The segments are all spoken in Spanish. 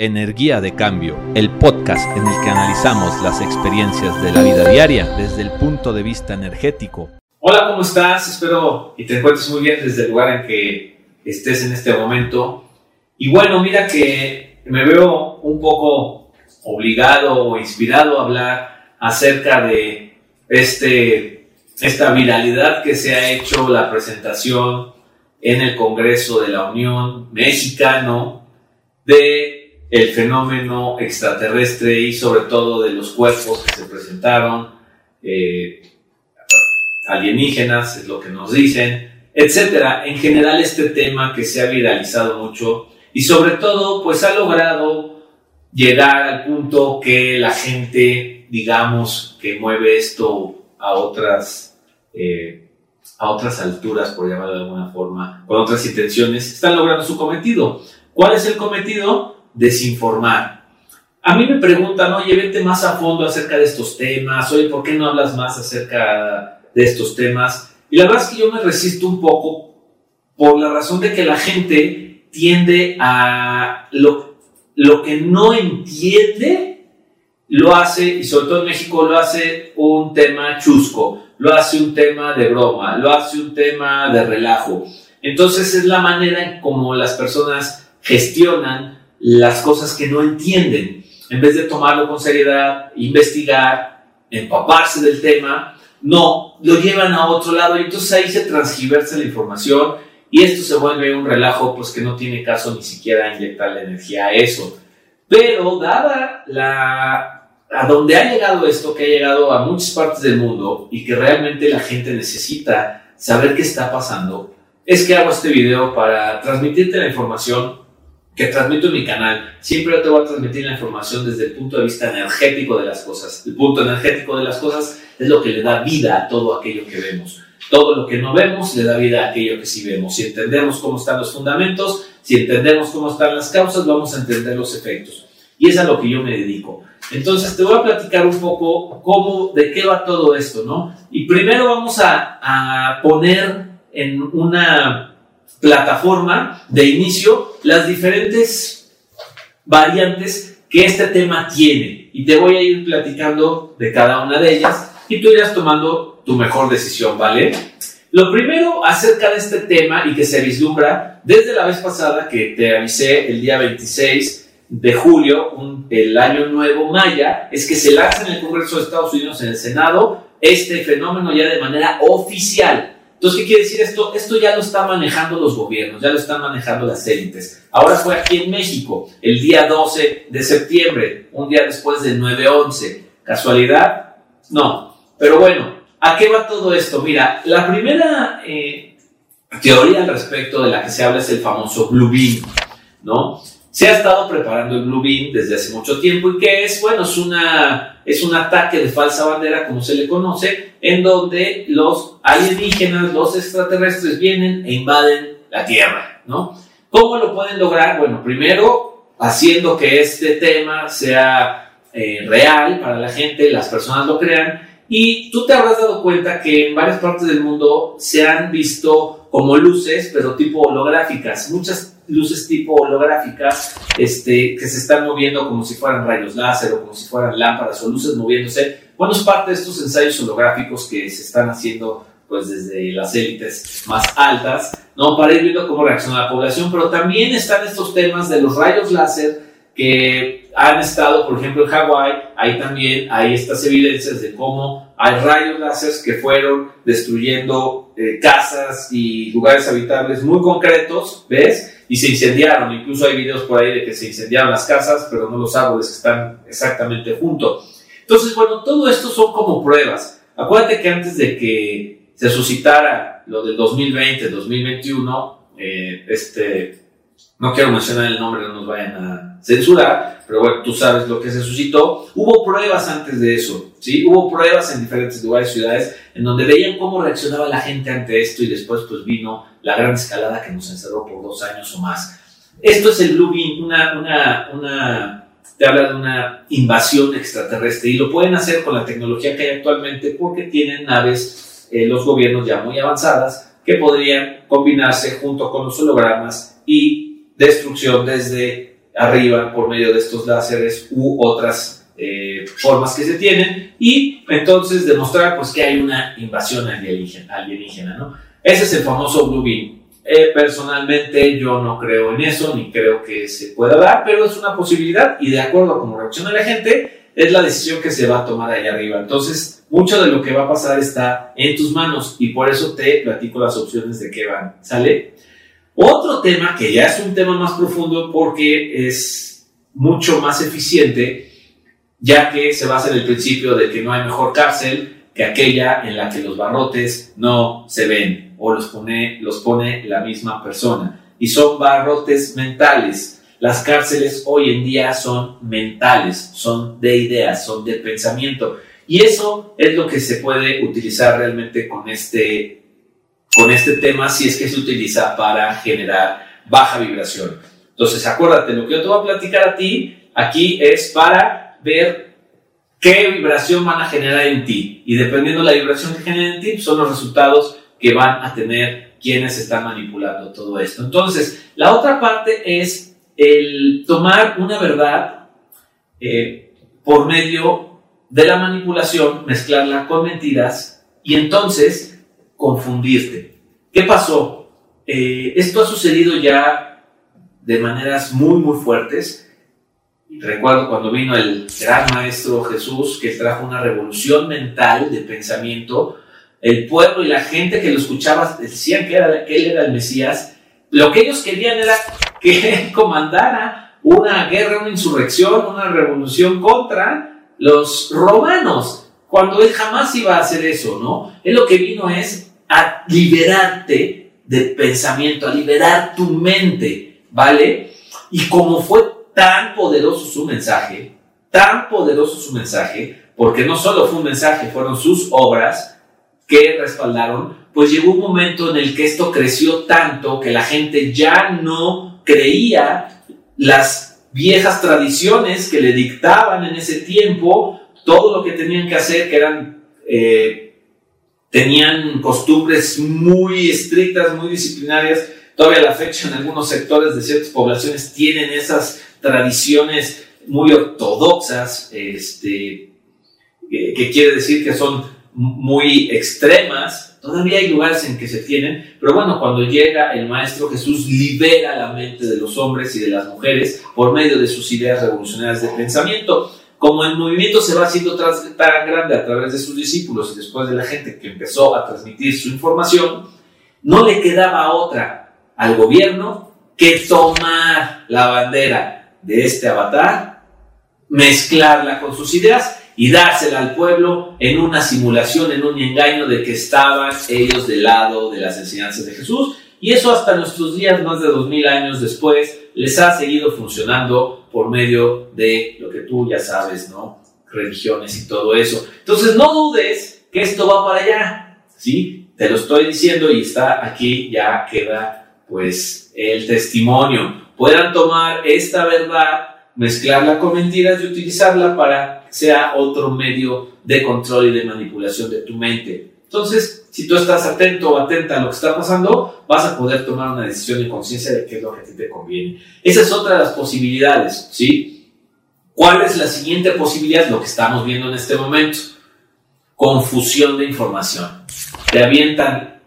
Energía de Cambio, el podcast en el que analizamos las experiencias de la vida diaria desde el punto de vista energético. Hola, ¿cómo estás? Espero que te encuentres muy bien desde el lugar en que estés en este momento. Y bueno, mira que me veo un poco obligado o inspirado a hablar acerca de esta viralidad que se ha hecho la presentación en el Congreso de la Unión Mexicano de el fenómeno extraterrestre y sobre todo de los cuerpos que se presentaron, alienígenas, es lo que nos dicen, etcétera. En general, este tema que se ha viralizado mucho y sobre todo pues ha logrado llegar al punto que la gente, digamos, que mueve esto a otras alturas, por llamarlo de alguna forma, con otras intenciones, están logrando su cometido. ¿Cuál es el cometido? Desinformar. A mí me preguntan, oye, vete más a fondo acerca de estos temas, oye, ¿por qué no hablas más acerca de estos temas? Y la verdad es que yo me resisto un poco por la razón de que la gente tiende a lo que no entiende, lo hace, y sobre todo en México lo hace un tema chusco, lo hace un tema de broma, lo hace un tema de relajo. Entonces es la manera en cómo las personas gestionan las cosas que no entienden, en vez de tomarlo con seriedad, investigar, empaparse del tema, no, lo llevan a otro lado y entonces ahí se transgiversa la información y esto se vuelve un relajo pues que no tiene caso ni siquiera inyectarle energía a eso. Pero dada a donde ha llegado esto, que ha llegado a muchas partes del mundo y que realmente la gente necesita saber qué está pasando, es que hago este video para transmitirte la información que transmito en mi canal. Siempre te voy a transmitir la información desde el punto de vista energético de las cosas. El punto energético de las cosas es lo que le da vida a todo aquello que vemos. Todo lo que no vemos le da vida a aquello que sí vemos. Si entendemos cómo están los fundamentos, si entendemos cómo están las causas, vamos a entender los efectos. Y es a lo que yo me dedico. Entonces te voy a platicar un poco de qué va todo esto, ¿no? Y primero vamos a poner en una plataforma de inicio las diferentes variantes que este tema tiene y te voy a ir platicando de cada una de ellas y tú irás tomando tu mejor decisión, ¿vale? Lo primero acerca de este tema y que se vislumbra desde la vez pasada que te avisé el día 26 de julio, el año nuevo maya, es que se lanza en el Congreso de Estados Unidos, en el Senado, este fenómeno ya de manera oficial. Entonces, ¿qué quiere decir esto? Esto ya lo están manejando los gobiernos, ya lo están manejando las élites. Ahora fue aquí en México, el día 12 de septiembre, un día después del 9/11. ¿Casualidad? No. Pero bueno, ¿a qué va todo esto? Mira, la primera teoría al respecto de la que se habla es el famoso Blue Beam, ¿no? Se ha estado preparando el Blue Beam desde hace mucho tiempo y que es, bueno, es un ataque de falsa bandera, como se le conoce, en donde los alienígenas, los extraterrestres vienen e invaden la Tierra, ¿no? ¿Cómo lo pueden lograr? Bueno, primero, haciendo que este tema sea real para la gente, las personas lo crean, y tú te habrás dado cuenta que en varias partes del mundo se han visto como luces, pero tipo holográficas, muchas luces tipo holográficas que se están moviendo como si fueran rayos láser o como si fueran lámparas o luces moviéndose. Bueno, es parte de estos ensayos holográficos que se están haciendo pues desde las élites más altas, ¿no? Para ir viendo cómo reacciona la población, pero también están estos temas de los rayos láser que han estado, por ejemplo, en Hawái. Ahí también hay estas evidencias de cómo hay rayos láser que fueron destruyendo casas y lugares habitables muy concretos, ¿ves? Y se incendiaron, incluso hay videos por ahí de que se incendiaron las casas, pero no los árboles que están exactamente juntos. Entonces, bueno, todo esto son como pruebas. Acuérdate que antes de que se suscitara lo del 2020, 2021, no quiero mencionar el nombre, no nos vayan a censurar, pero bueno, tú sabes lo que se suscitó. Hubo pruebas antes de eso, ¿sí? Hubo pruebas en diferentes lugares, ciudades, en donde veían cómo reaccionaba la gente ante esto y después pues vino la gran escalada que nos encerró por 2 años o más. Esto es el Blue Beam, te habla de una invasión extraterrestre y lo pueden hacer con la tecnología que hay actualmente porque tienen naves, los gobiernos ya muy avanzadas, que podrían combinarse junto con los hologramas y destrucción desde arriba por medio de estos láseres u otras formas que se tienen, y entonces demostrar pues, que hay una invasión alienígena, ¿no? Ese es el famoso Blue Beam. Personalmente yo no creo en eso, ni creo que se pueda dar, pero es una posibilidad y de acuerdo a cómo reacciona la gente, es la decisión que se va a tomar allá arriba. Entonces, mucho de lo que va a pasar está en tus manos y por eso te platico las opciones de qué van, ¿sale? Otro tema que ya es un tema más profundo porque es mucho más eficiente, ya que se basa en el principio de que no hay mejor cárcel que aquella en la que los barrotes no se ven o los pone la misma persona. Y son barrotes mentales. Las cárceles hoy en día son mentales, son de ideas, son de pensamiento. Y eso es lo que se puede utilizar realmente con este tema si es que se utiliza para generar baja vibración. Entonces acuérdate, lo que yo te voy a platicar a ti aquí es para ver qué vibración van a generar en ti y dependiendo de la vibración que generen en ti son los resultados que van a tener quienes están manipulando todo esto. Entonces la otra parte es el tomar una verdad por medio de la manipulación, mezclarla con mentiras y entonces confundirte. ¿Qué pasó? Esto ha sucedido ya de maneras muy, muy fuertes. Recuerdo cuando vino el gran maestro Jesús, que trajo una revolución mental de pensamiento. El pueblo y la gente que lo escuchaba decían que él era el Mesías. Lo que ellos querían era que él comandara una guerra, una insurrección, una revolución contra los romanos, cuando él jamás iba a hacer eso, ¿no? Él lo que vino es a liberarte de pensamiento, a liberar tu mente, ¿vale? Y como fue tan poderoso su mensaje, porque no solo fue un mensaje, fueron sus obras que respaldaron, pues llegó un momento en el que esto creció tanto que la gente ya no creía las viejas tradiciones que le dictaban en ese tiempo, todo lo que tenían que hacer, que eran... Tenían costumbres muy estrictas, muy disciplinarias. Todavía a la fecha en algunos sectores de ciertas poblaciones tienen esas tradiciones muy ortodoxas, que quiere decir que son muy extremas. Todavía hay lugares en que se tienen, pero bueno, cuando llega el Maestro Jesús libera la mente de los hombres y de las mujeres por medio de sus ideas revolucionarias de pensamiento. Como el movimiento se va haciendo tan grande a través de sus discípulos y después de la gente que empezó a transmitir su información, no le quedaba otra al gobierno que tomar la bandera de este avatar, mezclarla con sus ideas y dársela al pueblo en una simulación, en un engaño de que estaban ellos del lado de las enseñanzas de Jesús. Y eso hasta nuestros días, más de 2000 años después, les ha seguido funcionando por medio de lo que tú ya sabes, ¿no? Religiones y todo eso. Entonces no dudes que esto va para allá, ¿sí? Te lo estoy diciendo y está aquí, ya queda pues el testimonio. Puedan tomar esta verdad, mezclarla con mentiras y utilizarla para que sea otro medio de control y de manipulación de tu mente. Entonces, si tú estás atento o atenta a lo que está pasando, vas a poder tomar una decisión en conciencia de qué es lo que a ti te conviene. Esa es otra de las posibilidades, ¿sí? ¿Cuál es la siguiente posibilidad? Lo que estamos viendo en este momento. Confusión de información. Te avientan,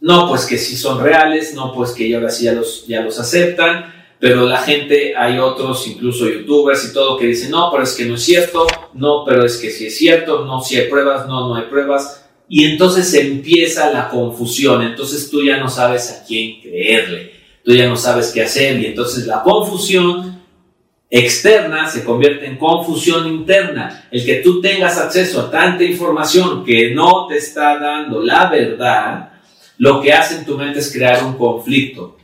no, pues que sí son reales, no, pues que ahora sí ya los aceptan, pero la gente, hay otros, incluso youtubers y todo, que dicen, no, pero es que no es cierto, no, pero es que sí es cierto, no, si hay pruebas, no hay pruebas. Y entonces empieza la confusión, entonces tú ya no sabes a quién creerle, tú ya no sabes qué hacer y entonces la confusión externa se convierte en confusión interna. El que tú tengas acceso a tanta información que no te está dando la verdad, lo que hace en tu mente es crear un conflicto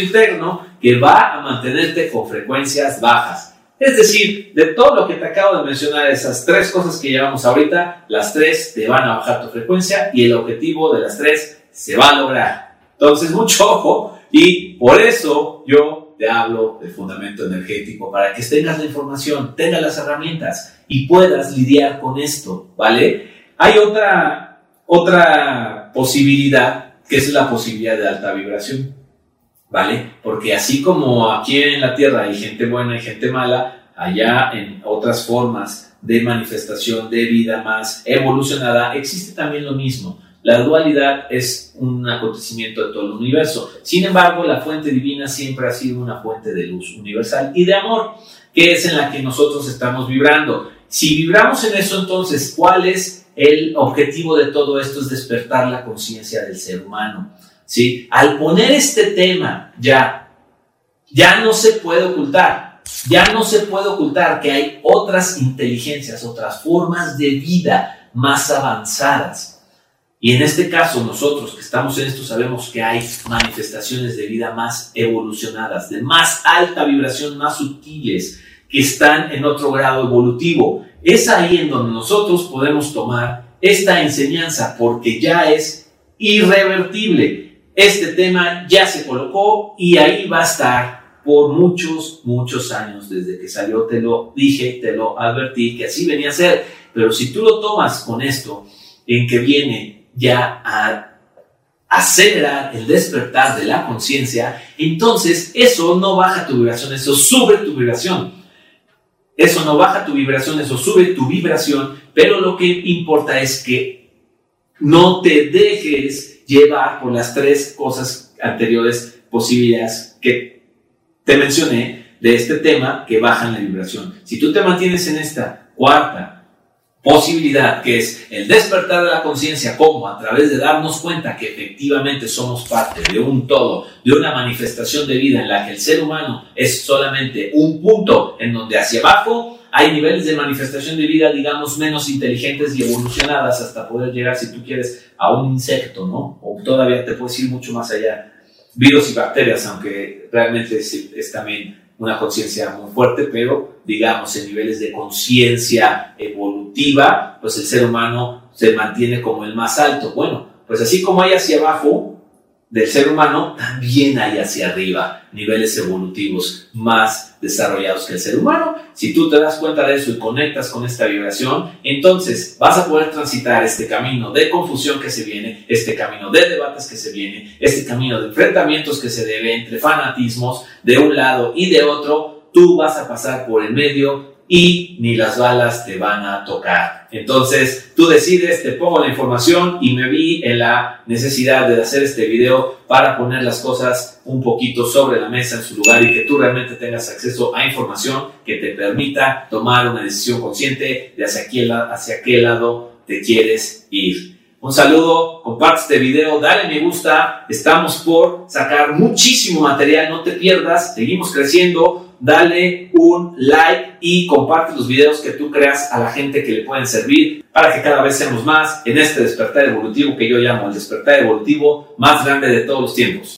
interno que va a mantenerte con frecuencias bajas. Es decir, de todo lo que te acabo de mencionar, esas 3 cosas que llevamos ahorita, las 3 te van a bajar tu frecuencia y el objetivo de las 3 se va a lograr. Entonces, mucho ojo y por eso yo te hablo de fundamento energético, para que tengas la información, tengas las herramientas y puedas lidiar con esto, ¿vale? Hay otra posibilidad, que es la posibilidad de alta vibración. ¿vale? Porque así como aquí en la Tierra hay gente buena y gente mala, allá en otras formas de manifestación de vida más evolucionada, existe también lo mismo. La dualidad es un acontecimiento de todo el universo. Sin embargo, la fuente divina siempre ha sido una fuente de luz universal y de amor, que es en la que nosotros estamos vibrando. Si vibramos en eso, entonces, ¿cuál es el objetivo de todo esto? Es despertar la conciencia del ser humano, ¿sí? Al poner este tema ya no se puede ocultar. Ya no se puede ocultar que hay otras inteligencias, otras formas de vida más avanzadas. Y en este caso, nosotros que estamos en esto sabemos que hay manifestaciones de vida más evolucionadas, de más alta vibración, más sutiles, que están en otro grado evolutivo. Es ahí en donde nosotros podemos tomar esta enseñanza, porque ya es irrevertible. Este tema ya se colocó y ahí va a estar por muchos, muchos años. Desde que salió te lo dije, te lo advertí, que así venía a ser. Pero si tú lo tomas con esto, en que viene ya a acelerar el despertar de la conciencia, entonces eso no baja tu vibración, eso sube tu vibración. Eso no baja tu vibración, eso sube tu vibración, pero lo que importa es que no te dejes llevar por las tres cosas anteriores posibilidades que te mencioné de este tema que bajan la vibración. Si tú te mantienes en esta cuarta posibilidad, que es el despertar de la conciencia, como a través de darnos cuenta que efectivamente somos parte de un todo, de una manifestación de vida en la que el ser humano es solamente un punto, en donde hacia abajo hay niveles de manifestación de vida, digamos, menos inteligentes y evolucionadas, hasta poder llegar, si tú quieres, a un insecto, ¿no? O todavía te puedes ir mucho más allá. Virus y bacterias, aunque realmente es también una conciencia muy fuerte, pero digamos en niveles de conciencia evolutiva, pues el ser humano se mantiene como el más alto. Bueno, pues así como hay hacia abajo del ser humano, también hay hacia arriba niveles evolutivos más desarrollados que el ser humano. Si tú te das cuenta de eso y conectas con esta vibración, entonces vas a poder transitar este camino de confusión que se viene, este camino de debates que se viene, este camino de enfrentamientos que se debe entre fanatismos de un lado y de otro. Tú vas a pasar por el medio y ni las balas te van a tocar. Entonces tú decides, te pongo la información y me vi en la necesidad de hacer este video para poner las cosas un poquito sobre la mesa en su lugar y que tú realmente tengas acceso a información que te permita tomar una decisión consciente de hacia qué lado te quieres ir. Un saludo, comparte este video, dale me gusta, estamos por sacar muchísimo material, no te pierdas, seguimos creciendo. Dale un like y comparte los videos que tú creas a la gente que le pueden servir para que cada vez seamos más en este despertar evolutivo que yo llamo el despertar evolutivo más grande de todos los tiempos.